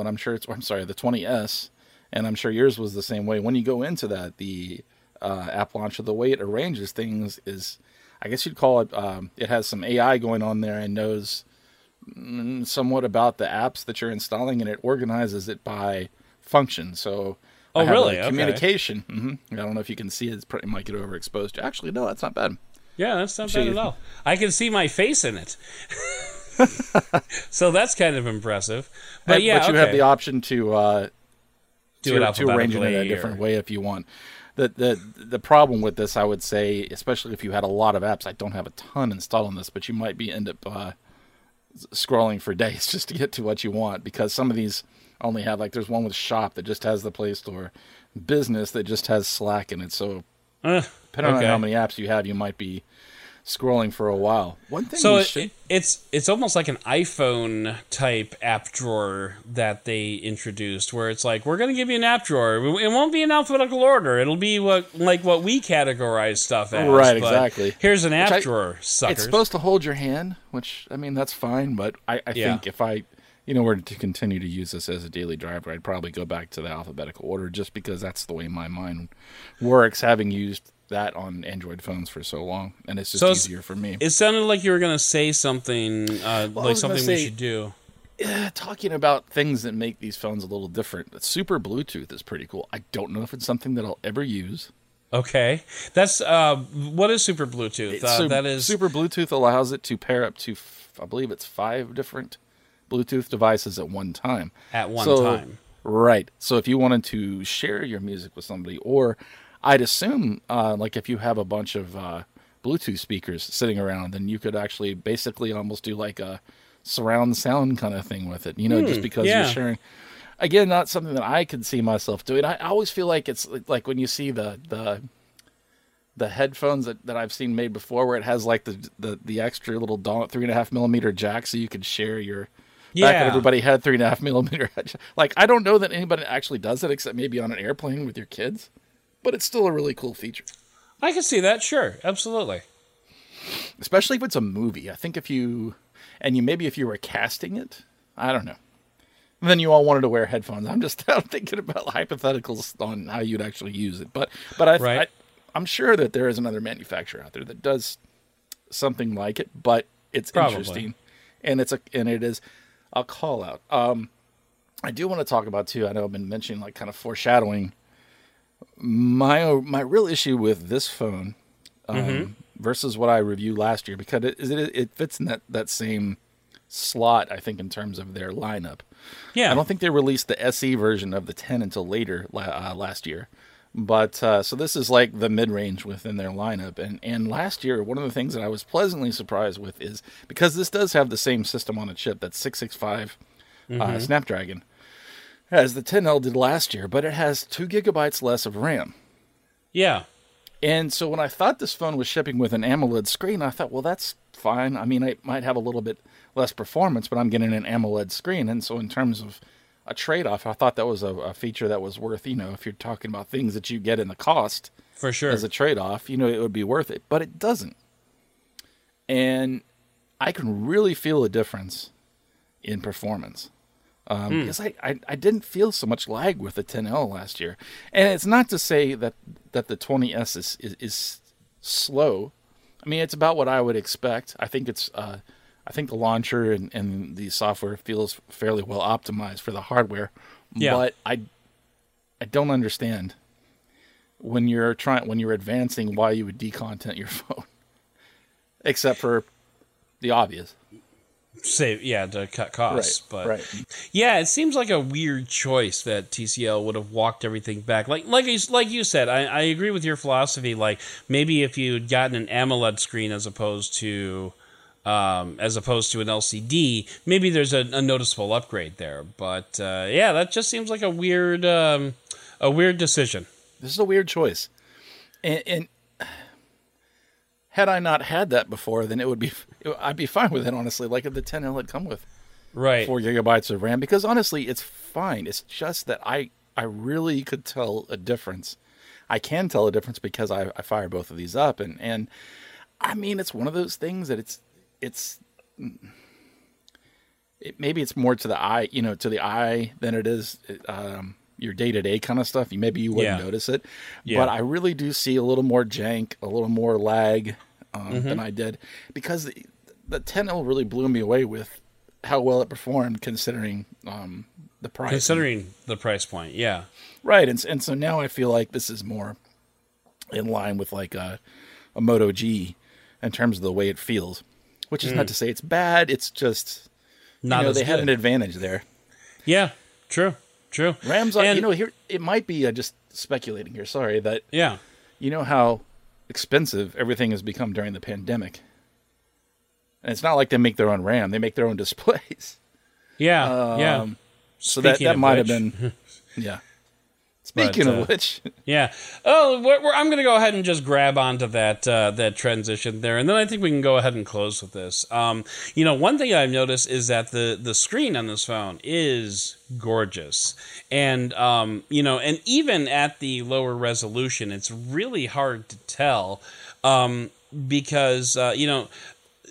and the 20S, and I'm sure yours was the same way. When you go into that, the app launcher, the way it arranges things is, I guess you'd call it, it has some AI going on there and knows somewhat about the apps that you're installing, and it organizes it by function. So, communication. Mm-hmm. I don't know if you can see it. It might get overexposed. Actually, no, that's not bad. Yeah, that's not bad at all. I can see my face in it. So that's kind of impressive. But yeah, but you have the option to do it arrange it in a different way if you want. The problem with this, I would say, especially if you had a lot of apps, I don't have a ton installed on this, but you might end up scrolling for days just to get to what you want, because some of these only have, like, there's one with Shop that just has the Play Store, Business that just has Slack in it, so depending on how many apps you have, you might be scrolling for a while. One thing. So it's almost like an iPhone type app drawer that they introduced, where it's like, we're going to give you an app drawer. It won't be in alphabetical order. It'll be what we categorize stuff as. Right, exactly. Here's an app drawer, suckers. It's supposed to hold your hand, which, I mean, that's fine, but I think if I, were to continue to use this as a daily driver, I'd probably go back to the alphabetical order just because that's the way my mind works, having used that on Android phones for so long, and it's just easier for me. It sounded like you were going to say something, we should do. Talking about things that make these phones a little different, Super Bluetooth is pretty cool. I don't know if it's something that I'll ever use. Okay. That's what is Super Bluetooth? Super Bluetooth allows it to pair up to, I believe it's 5 different Bluetooth devices at one time. Right. So if you wanted to share your music with somebody, or I'd assume, if you have a bunch of Bluetooth speakers sitting around, then you could actually basically almost do like a surround sound kind of thing with it, just because you're sharing. Again, not something that I could see myself doing. I always feel like it's like when you see the headphones that I've seen made before, where it has like the extra little 3.5mm jack, so you could share your. Yeah. Back when everybody had 3.5mm. Like, I don't know that anybody actually does it, except maybe on an airplane with your kids. But it's still a really cool feature. I can see that, sure, absolutely. Especially if it's a movie. I think if you were casting it, I don't know. And then you all wanted to wear headphones. I'm thinking about hypotheticals on how you'd actually use it. I'm sure that there is another manufacturer out there that does something like it. But it's interesting, and it is a call out. I do want to talk about too. I know I've been mentioning like kind of foreshadowing. My real issue with this phone versus what I reviewed last year, because it fits in that same slot, I think, in terms of their lineup. Yeah. I don't think they released the SE version of the 10 until later last year. But so this is like the mid-range within their lineup. And last year, one of the things that I was pleasantly surprised with is, because this does have the same system on a chip, that 665 Snapdragon, as the 10L did last year, but it has 2 GB less of RAM. Yeah. And so when I thought this phone was shipping with an AMOLED screen, I thought, well, that's fine. I mean, I might have a little bit less performance, but I'm getting an AMOLED screen. And so in terms of a trade-off, I thought that was a feature that was worth, if you're talking about things that you get in the cost. For sure. As a trade-off, it would be worth it. But it doesn't. And I can really feel a difference in performance. Because I didn't feel so much lag with the 10L last year. And it's not to say that the 20S is slow. I mean, it's about what I would expect. I think it's the launcher and the software feels fairly well optimized for the hardware. Yeah. But I don't understand when you're advancing why you would decontent your phone. Except for the obvious. To cut costs, right. It seems like a weird choice that TCL would have walked everything back. Like you said, I agree with your philosophy. Like, maybe if you'd gotten an AMOLED screen as opposed to an LCD, maybe there's a noticeable upgrade there. But that just seems like a weird decision. This is a weird choice, and had I not had that before, then I'd be fine with it, honestly. Like if the 10L had come with 4 GB of RAM, because honestly, it's fine. It's just that I really could tell a difference. I can tell a difference because I fire both of these up, and I mean, it's one of those things that maybe it's more to the eye, to the eye than it is your day-to-day kind of stuff. Maybe you wouldn't notice it, but I really do see a little more jank, a little more lag than I did, because the 10L really blew me away with how well it performed considering the price. Considering the price point, yeah. Right, and so now I feel like this is more in line with like a Moto G in terms of the way it feels, which is not to say it's bad, it's just, they had an advantage there. Yeah, true. RAM's on, here, it might be just speculating here, sorry, that how expensive everything has become during the pandemic. And it's not like they make their own RAM, they make their own displays. Yeah. So that might have been Speaking of which, yeah. Oh, I'm going to go ahead and just grab onto that that transition there, and then I think we can go ahead and close with this. You know, one thing I've noticed is that the screen on this phone is gorgeous, and you know, and even at the lower resolution, it's really hard to tell because you know.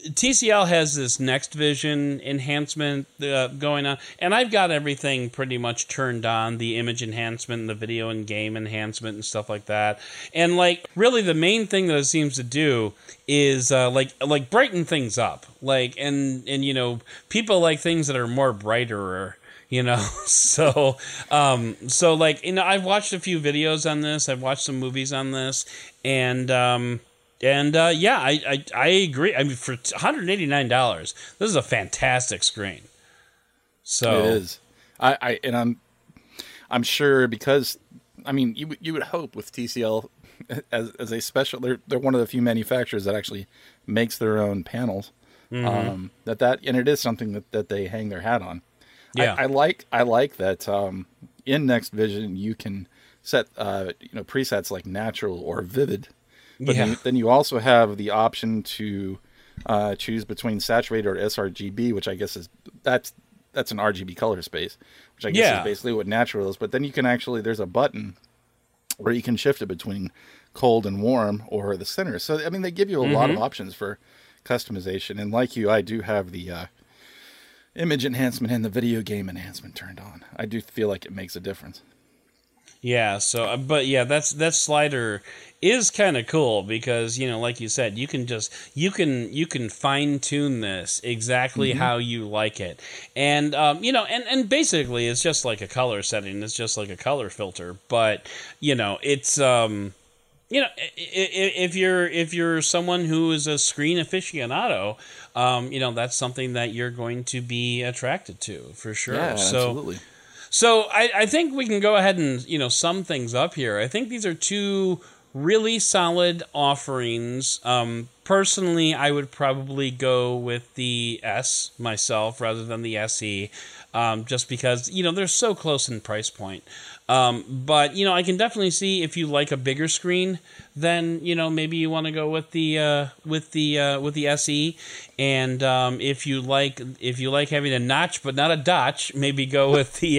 TCL has this next vision enhancement going on, and I've got everything pretty much turned on, the image enhancement and the video and game enhancement and stuff like that. And like really the main thing that it seems to do is like brighten things up. Like and you know, people like things that are more brighter, you know. So so like, you know, I've watched a few videos on this, I've watched some movies on this, and yeah, I agree. I mean, for $189, this is a fantastic screen. So it is. I'm sure, because I mean, you would hope with TCL as a special, they're one of the few manufacturers that actually makes their own panels. Mm-hmm. And it is something that they hang their hat on. Yeah, I like that. In Next Vision, you can set you know, presets like natural or vivid. But yeah. Then you also have the option to choose between saturated or sRGB, which I guess is that's an RGB color space, which I guess is basically what natural is. But then you can actually, there's a button where you can shift it between cold and warm or the center. So I mean, they give you a lot of options for customization. And like you, I do have the image enhancement and the video game enhancement turned on. I do feel like it makes a difference. Yeah, so but yeah, that slider is kind of cool because, you know, like you said, you can fine tune this exactly how you like it. And you know, and basically it's just like a color setting, it's just like a color filter, but you know, it's you know, if you're someone who is a screen aficionado, you know, that's something that you're going to be attracted to for sure. Yeah, so, absolutely. So I think we can go ahead and, you know, sum things up here. I think these are two really solid offerings. Personally, I would probably go with the S myself rather than the SE, just because, you know, they're so close in price point. But, you know, I can definitely see if you like a bigger screen, then, you know, maybe you want to go with the SE. And if you like having a notch but not a dotch, maybe go with the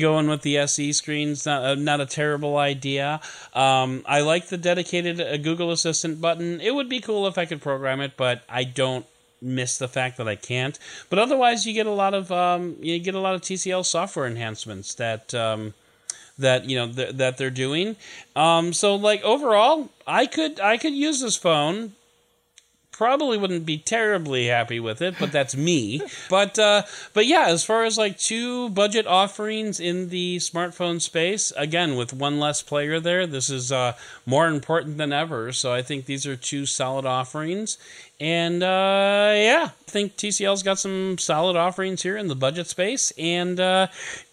going with the SE screens. Not a terrible idea. I like the dedicated Google Assistant button. It would be cool if I could program it, but I don't miss the fact that I can't. But otherwise, you get a lot of TCL software enhancements that. That you know that they're doing, so like overall, I could use this phone. Probably wouldn't be terribly happy with it, but that's me. But yeah, as far as like two budget offerings in the smartphone space, again with one less player there, this is more important than ever. So I think these are two solid offerings, and yeah, I think TCL's got some solid offerings here in the budget space. And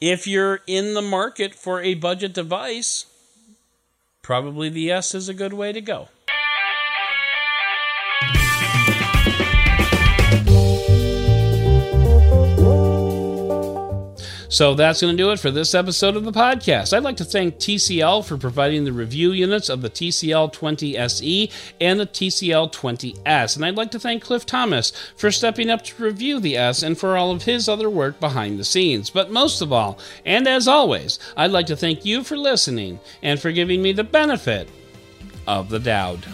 if you're in the market for a budget device, probably the S is a good way to go. So that's going to do it for this episode of the podcast. I'd like to thank TCL for providing the review units of the TCL 20 SE and the TCL 20S. And I'd like to thank Cliff Thomas for stepping up to review the S and for all of his other work behind the scenes. But most of all, and as always, I'd like to thank you for listening and for giving me the benefit of the doubt.